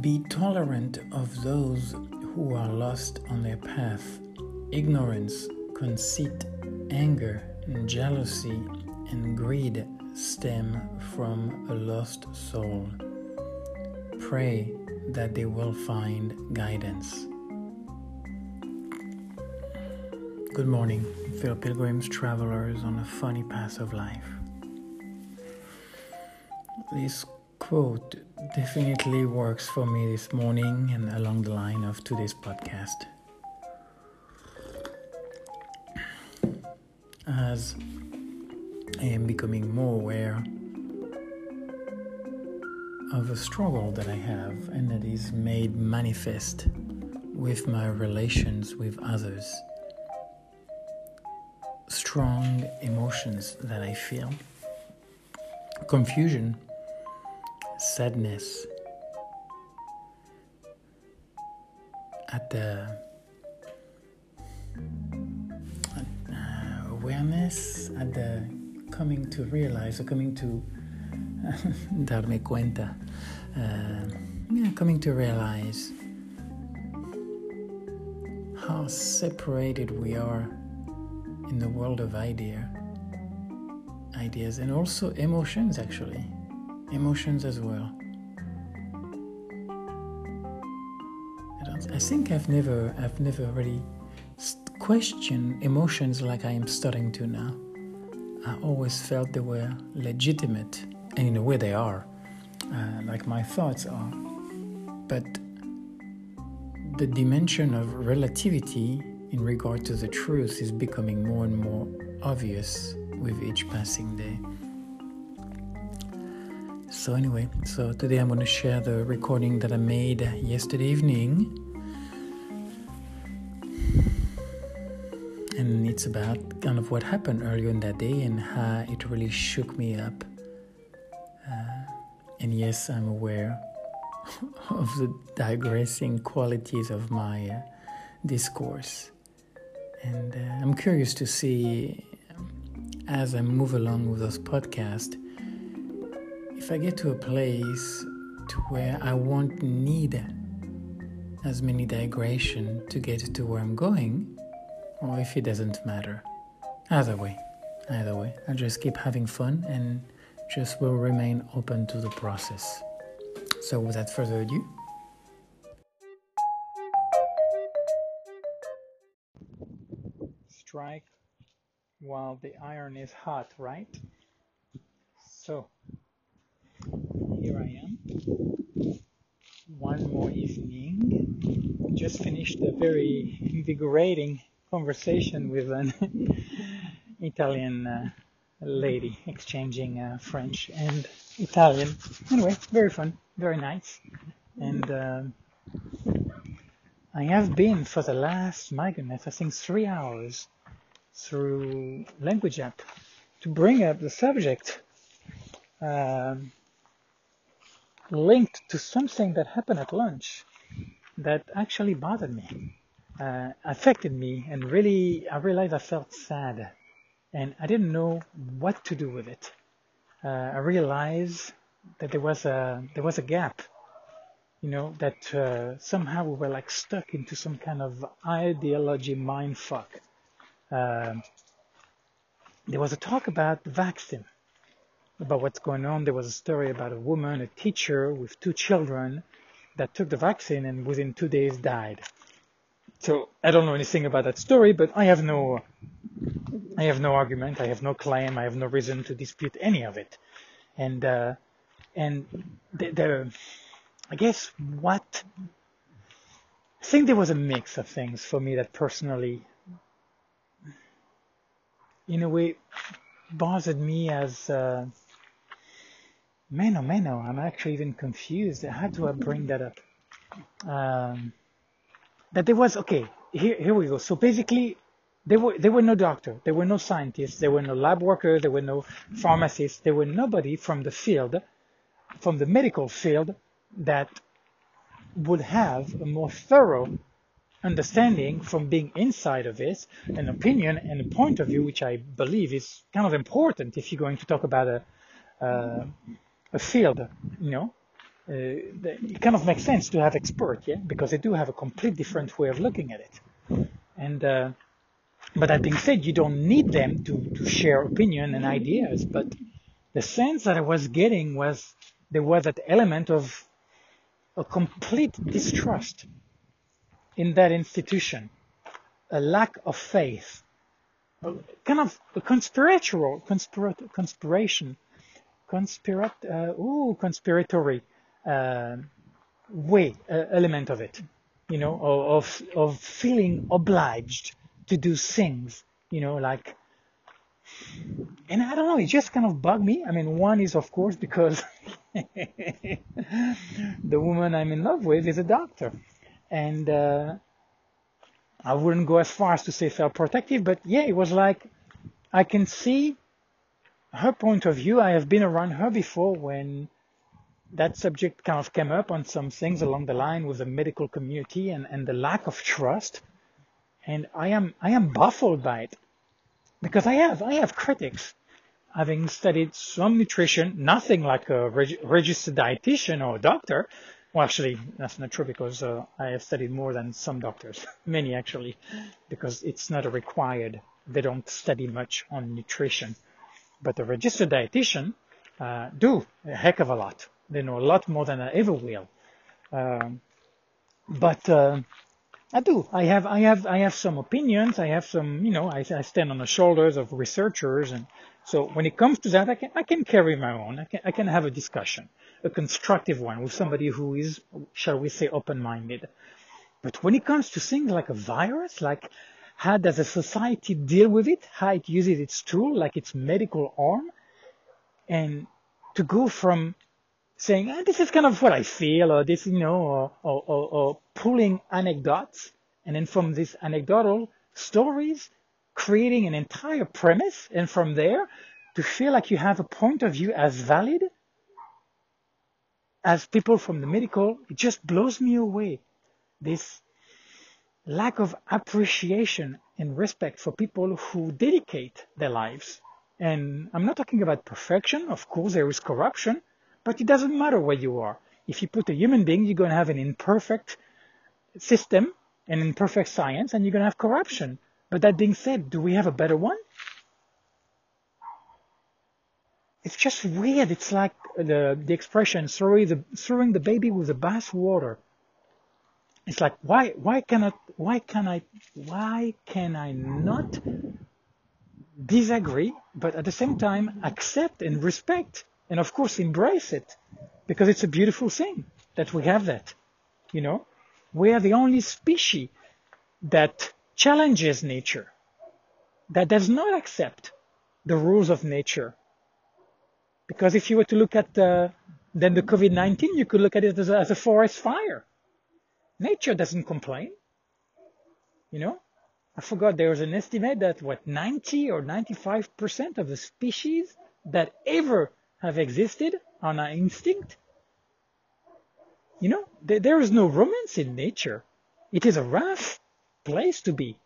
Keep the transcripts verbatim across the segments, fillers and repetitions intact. Be tolerant of those who are lost on their path. Ignorance, conceit, anger, jealousy, and greed stem from a lost soul. Pray that they will find guidance. Good morning, fellow pilgrims, travelers on a funny path of life. This quote definitely works for me this morning and along the line of today's podcast. As I am becoming more aware of a struggle that I have, and that is made manifest with my relations with others. Strong emotions that I feel. Confusion, sadness at the at, uh, awareness, at the coming to realize or coming to darme cuenta, uh, yeah, coming to realize how separated we are in the world of idea, ideas and also emotions actually. Emotions as well. I, don't, I think I've never, I've never really st- questioned emotions like I am starting to now. I always felt they were legitimate, and in a way they are, uh, like my thoughts are. But the dimension of relativity in regard to the truth is becoming more and more obvious with each passing day. So anyway, so today I'm going to share the recording that I made yesterday evening. And it's about kind of what happened earlier in that day and how it really shook me up. Uh, and yes, I'm aware of the digressing qualities of my uh, discourse. And uh, I'm curious to see, as I move along with this podcast, if I get to a place to where I won't need as many digression to get to where I'm going, or if it doesn't matter. Either way, either way, I just keep having fun and just will remain open to the process. So without further ado. Strike while the iron is hot, right? So here I am, one more evening, just finished a very invigorating conversation with an Italian uh, lady, exchanging uh, French and Italian. Anyway, very fun, very nice, and uh, I have been for the last, my goodness, I think three hours through Language App to bring up the subject. Um, linked to something that happened at lunch that actually bothered me, uh, affected me, and really I realized I felt sad and I didn't know what to do with it. Uh, I realized that there was a there was a gap, you know, that uh, somehow we were like stuck into some kind of ideology mindfuck. Uh, there was a talk about vaccine. About what's going on. There was a story about a woman, a teacher with two children that took the vaccine and within two days died. So I don't know anything about that story, but I have no, I have no argument. I have no claim. I have no reason to dispute any of it. And, uh, and the, the, I guess what, I think there was a mix of things for me that personally, in a way, bothered me as, uh, Man, oh man, oh, I'm actually even confused. How do I bring that up? Um, that there was, okay, here here we go. So basically, there were there were no doctors, there were no scientists, there were no lab workers, there were no pharmacists, there were nobody from the field, from the medical field, that would have a more thorough understanding from being inside of this, an opinion and a point of view, which I believe is kind of important if you're going to talk about a, uh, a field, you know, uh, it kind of makes sense to have expert, yeah, because they do have a complete different way of looking at it. And uh, but that being said, you don't need them to to share opinion and ideas. But the sense that I was getting was there was that element of a complete distrust in that institution, a lack of faith, a kind of a conspiratorial, conspirat conspiration, conspirat, uh, ooh, conspiratory uh, way, uh, element of it, you know, of, of feeling obliged to do things, you know, like, and I don't know, it just kind of bugged me. I mean, one is, of course, because the woman I'm in love with is a doctor. And uh, I wouldn't go as far as to say self-protective, but yeah, it was like, I can see her point of view. I have been around her before when that subject kind of came up on some things along the line with the medical community and, and the lack of trust. And I am, I am baffled by it, because I have, I have critics, having studied some nutrition, nothing like a reg registered dietitian or doctor. Well, actually, that's not true, because uh, I have studied more than some doctors, many actually, because it's not required. They don't study much on nutrition. But the registered dietitian uh, do a heck of a lot. They know a lot more than I ever will. Um, but uh, I do. I have, I have, I have some opinions. I have some, you know, I, I stand on the shoulders of researchers, and so when it comes to that, I can, I can carry my own. I can, I can have a discussion, a constructive one, with somebody who is, shall we say, open-minded. But when it comes to things like a virus, like how does a society deal with it, how it uses its tool, like its medical arm, and to go from saying, oh, this is kind of what I feel, or this, you know, or, or, or, or pulling anecdotes, and then from these anecdotal stories, creating an entire premise, and from there, to feel like you have a point of view as valid as people from the medical, it just blows me away. This lack of appreciation and respect for people who dedicate their lives. And I'm not talking about perfection. Of course, there is corruption, but it doesn't matter where you are. If you put a human being, you're going to have an imperfect system, an imperfect science, and you're going to have corruption. But that being said, do we have a better one? It's just weird. It's like the, the expression, throwing the, throwing the baby with the bathwater. It's like, why, why cannot, why can I, why can I not disagree, but at the same time accept and respect, and of course embrace it, because it's a beautiful thing that we have that, you know, we are the only species that challenges nature, that does not accept the rules of nature. Because if you were to look at uh, then the COVID nineteen, you could look at it as a, as a forest fire. Nature doesn't complain. You know, I forgot there was an estimate that what ninety or ninety-five percent of the species that ever have existed are our instinct. You know, th there is no romance in nature. It is a rough place to be.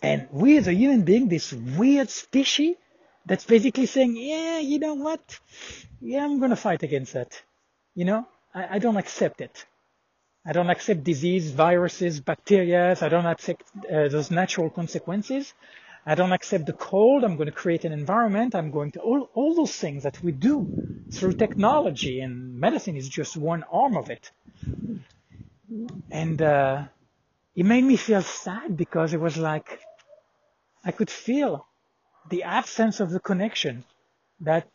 And we as a human being, this weird species, that's basically saying, yeah, you know what? Yeah, I'm going to fight against that. You know, I, I don't accept it. I don't accept disease, viruses, bacteria. I don't accept uh, those natural consequences. I don't accept the cold. I'm going to create an environment. I'm going to all, all those things that we do through technology, and medicine is just one arm of it. And uh, it made me feel sad, because it was like I could feel the absence of the connection, that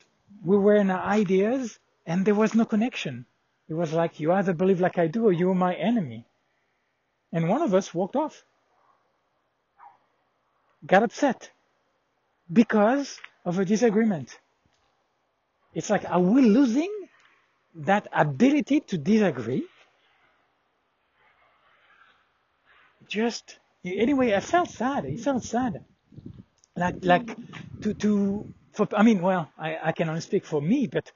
we were in our ideas and there was no connection. It was like, you either believe like I do or you are my enemy. And one of us walked off, got upset because of a disagreement. It's like, are we losing that ability to disagree? Just, anyway, I felt sad, it felt sad. Like, like to, to for, I mean, well, I, I can only speak for me, but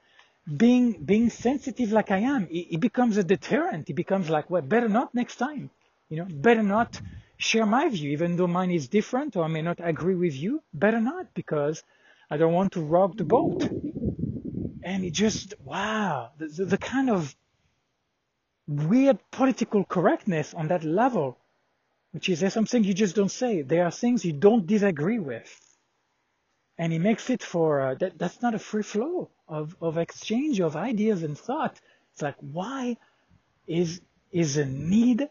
being being sensitive like I am, it, it becomes a deterrent. It becomes like, well, better not next time. You know, better not share my view, even though mine is different, or I may not agree with you. Better not, because I don't want to rock the boat. And it just, wow, the, the, the kind of weird political correctness on that level, which is there's some things you just don't say. There are things you don't disagree with. And it makes it for, uh, that, that's not a free flow of, of exchange of ideas and thought. It's like, why is, is a need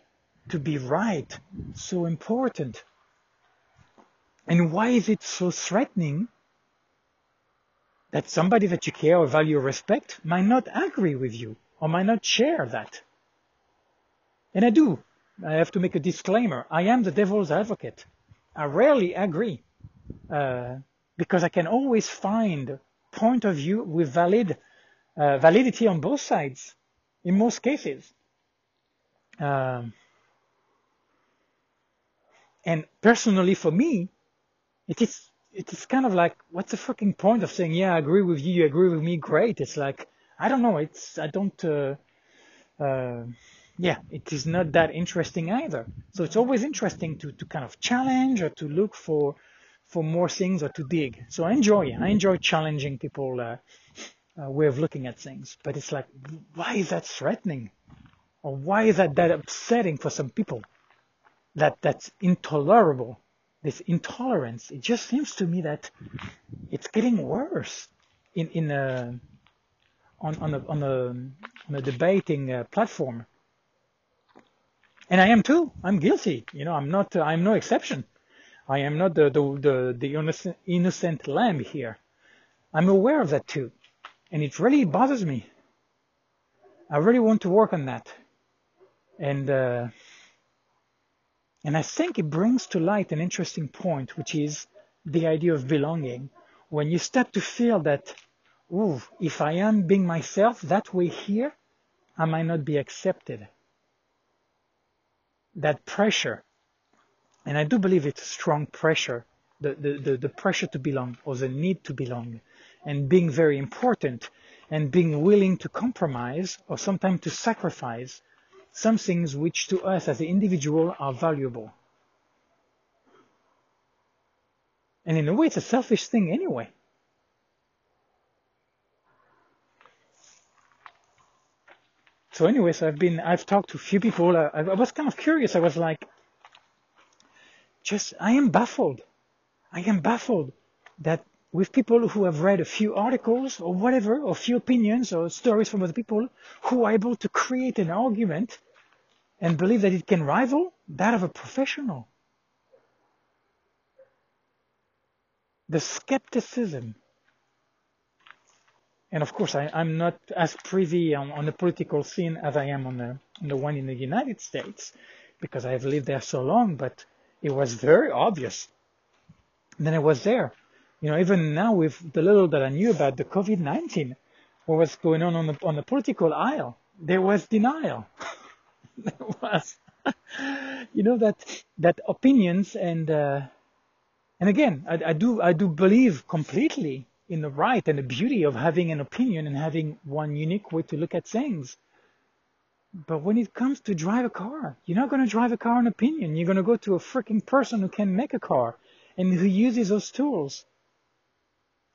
to be right so important? And why is it so threatening that somebody that you care or value or respect might not agree with you or might not share that? And I do. I have to make a disclaimer. I am the devil's advocate. I rarely agree uh, because I can always find point of view with valid uh, validity on both sides in most cases. Um, and personally for me, it is It is kind of like, what's the fucking point of saying, yeah, I agree with you, you agree with me, great. It's like, I don't know, it's, I don't, uh, uh, yeah, it is not that interesting either. So it's always interesting to, to kind of challenge or to look for, for more things or to dig. So I enjoy, I enjoy challenging people's uh, uh, way of looking at things. But it's like, why is that threatening? Or why is that that upsetting for some people? That that's intolerable. This intolerance, it just seems to me that it's getting worse in in a, on on a, on a, on a debating uh, platform. And I am too. I'm guilty. You know, I'm not. Uh, I'm no exception. I am not the the the, the innocent, innocent lamb here. I'm aware of that too, and it really bothers me. I really want to work on that, and. Uh, And I think it brings to light an interesting point, which is the idea of belonging. When you start to feel that, ooh, if I am being myself that way here, I might not be accepted. That pressure, and I do believe it's strong pressure, the, the, the, the pressure to belong or the need to belong, and being very important and being willing to compromise or sometimes to sacrifice some things which to us as an individual are valuable. And in a way, it's a selfish thing anyway. So anyways, I've been, I've talked to a few people. I, I was kind of curious. I was like, just, I am baffled. I am baffled that with people who have read a few articles or whatever, or few opinions or stories from other people who are able to create an argument and believe that it can rival that of a professional. The skepticism. And of course, I, I'm not as privy on, on the political scene as I am on the, on the one in the United States, because I have lived there so long, but it was very obvious. And then I was there. You know, even now with the little that I knew about the COVID nineteen, what was going on on the, on the political aisle, there was denial. There was, you know, that that opinions and uh, and again, I, I do I do believe completely in the right and the beauty of having an opinion and having one unique way to look at things. But when it comes to drive a car, you're not going to drive a car on opinion. You're going to go to a freaking person who can make a car and who uses those tools.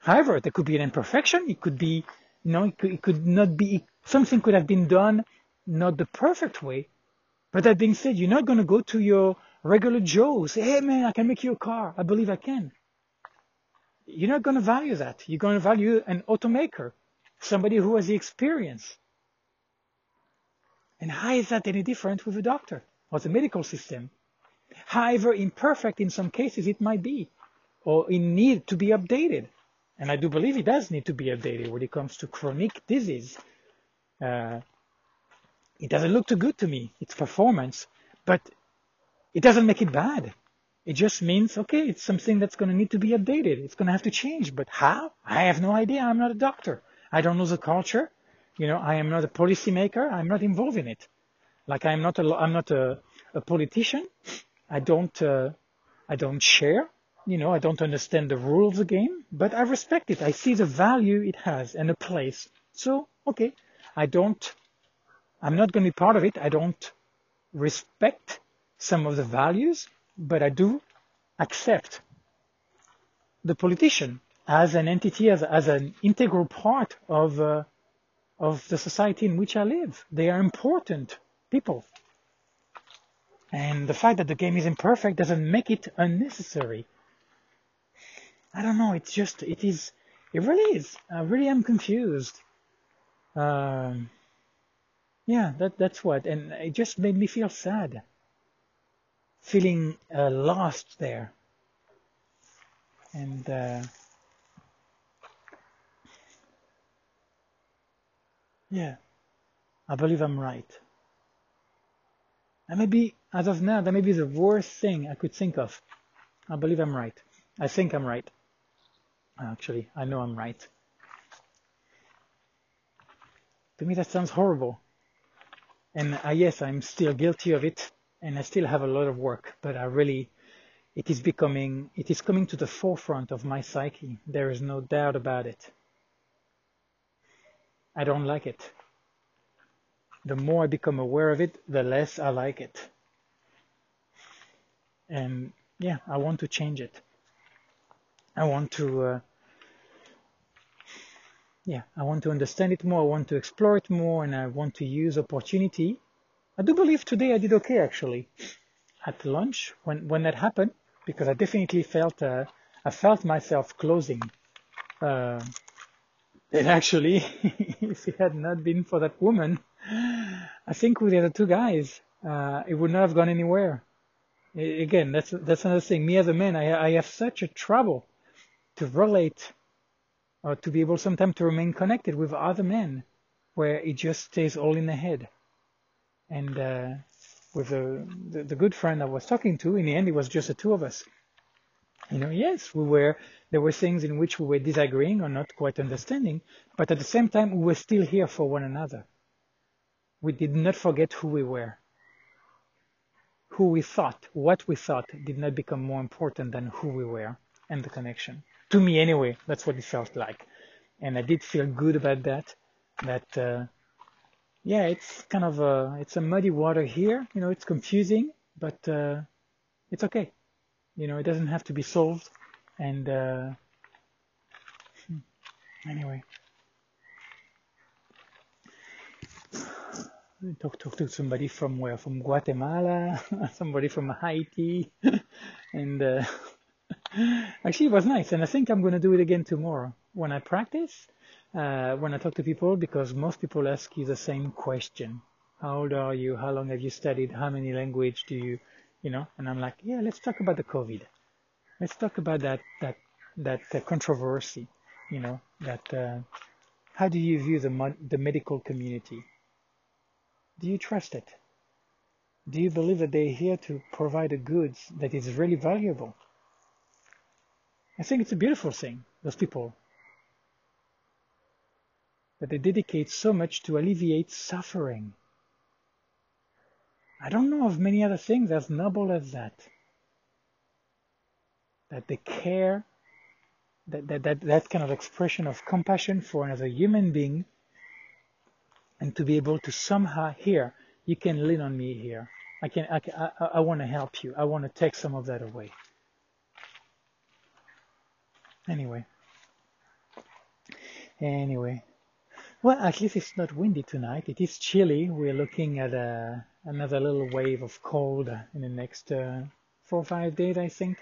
However, there could be an imperfection. It could be, you know, it could, it could not be, something could have been done not the perfect way. But that being said, you're not going to go to your regular Joe, say, hey man, I can make you a car. I believe I can. You're not going to value that. You're going to value an automaker, somebody who has the experience. And how is that any different with a doctor or the medical system? However imperfect in some cases it might be, or in need to be updated. And I do believe it does need to be updated when it comes to chronic disease. Uh, it doesn't look too good to me, its performance, but it doesn't make it bad. It just means, okay, it's something that's going to need to be updated. It's going to have to change, but how? I have no idea. I'm not a doctor. I don't know the culture. You know, I am not a policymaker. I'm not involved in it. Like I'm not a, I'm not a, a politician. I don't, uh, I don't share. You know, I don't understand the rules of the game, but I respect it. I see the value it has and the place. So, okay, I don't, I'm not going to be part of it. I don't respect some of the values, but I do accept the politician as an entity, as, as an integral part of, uh, of the society in which I live. They are important people. And the fact that the game is imperfect doesn't make it unnecessary. I don't know, it's just, it is, it really is. I really am confused. Um, yeah, that, that's what, and it just made me feel sad. Feeling uh, lost there. And, uh, yeah, I believe I'm right. And maybe, as of now, that may be the worst thing I could think of. I believe I'm right. I think I'm right. Actually, I know I'm right. To me, that sounds horrible. And uh, yes, I'm still guilty of it, and I still have a lot of work, but I really, it is becoming, it is coming to the forefront of my psyche. There is no doubt about it. I don't like it. The more I become aware of it, the less I like it. And yeah, I want to change it. I want to, uh, yeah, I want to understand it more. I want to explore it more, and I want to use opportunity. I do believe today I did okay, actually, at lunch when when that happened, because I definitely felt uh, I felt myself closing. Uh, and actually, if it had not been for that woman, I think with the other two guys, uh, it would not have gone anywhere. I, again, that's that's another thing. Me as a man, I, I have such a trouble to relate or to be able sometimes to remain connected with other men, where it just stays all in the head. And uh, with the, the, the good friend I was talking to, in the end, it was just the two of us. You know, yes, we were, there were things in which we were disagreeing or not quite understanding, but at the same time, we were still here for one another. We did not forget who we were, who we thought, what we thought did not become more important than who we were and the connection. To me anyway, that's what it felt like. And I did feel good about that, that, uh, yeah, it's kind of a, it's a muddy water here, you know, it's confusing, but uh, it's okay. You know, it doesn't have to be solved. And uh, anyway. Talk, talk to somebody from where? From Guatemala, somebody from Haiti, and uh, actually it was nice, and I think I'm going to do it again tomorrow when I practice, uh, when I talk to people, because most people ask you the same question. How old are you? How long have you studied? How many languages do you, you know, and I'm like, yeah, let's talk about the COVID. Let's talk about that, that, that uh, controversy, you know, that, uh, how do you view the, mod the medical community? Do you trust it? Do you believe that they're here to provide a goods that is really valuable? I think it's a beautiful thing, those people. That they dedicate so much to alleviate suffering. I don't know of many other things as noble as that. That they care, that, that, that, that kind of expression of compassion for another human being. And to be able to somehow hear, you can lean on me here. I can. I, can, I, I want to help you. I want to take some of that away. Anyway. Anyway. Well, at least it's not windy tonight. It is chilly. We're looking at a, another little wave of cold in the next uh, four or five days, I think.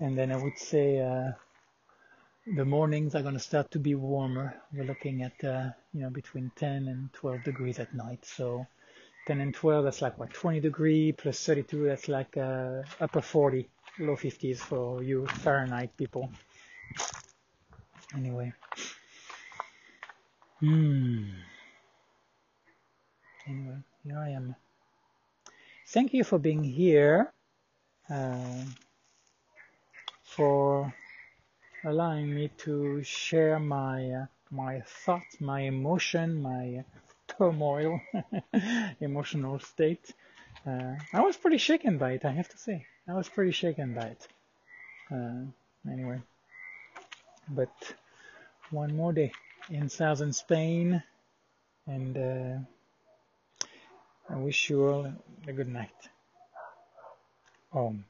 And then I would say... Uh, the mornings are going to start to be warmer. We're looking at uh, you know, between ten and twelve degrees at night. So ten and twelve, that's like what, twenty degrees plus thirty-two, that's like uh, upper forty, low fifties for you Fahrenheit people. Anyway, hmm. Anyway, here I am. Thank you for being here. Uh, for allowing me to share my uh, my thoughts, my emotion, my turmoil, emotional state. Uh, I was pretty shaken by it, I have to say. I was pretty shaken by it. Uh, anyway, but one more day in southern Spain, and uh, I wish you all a good night. Om.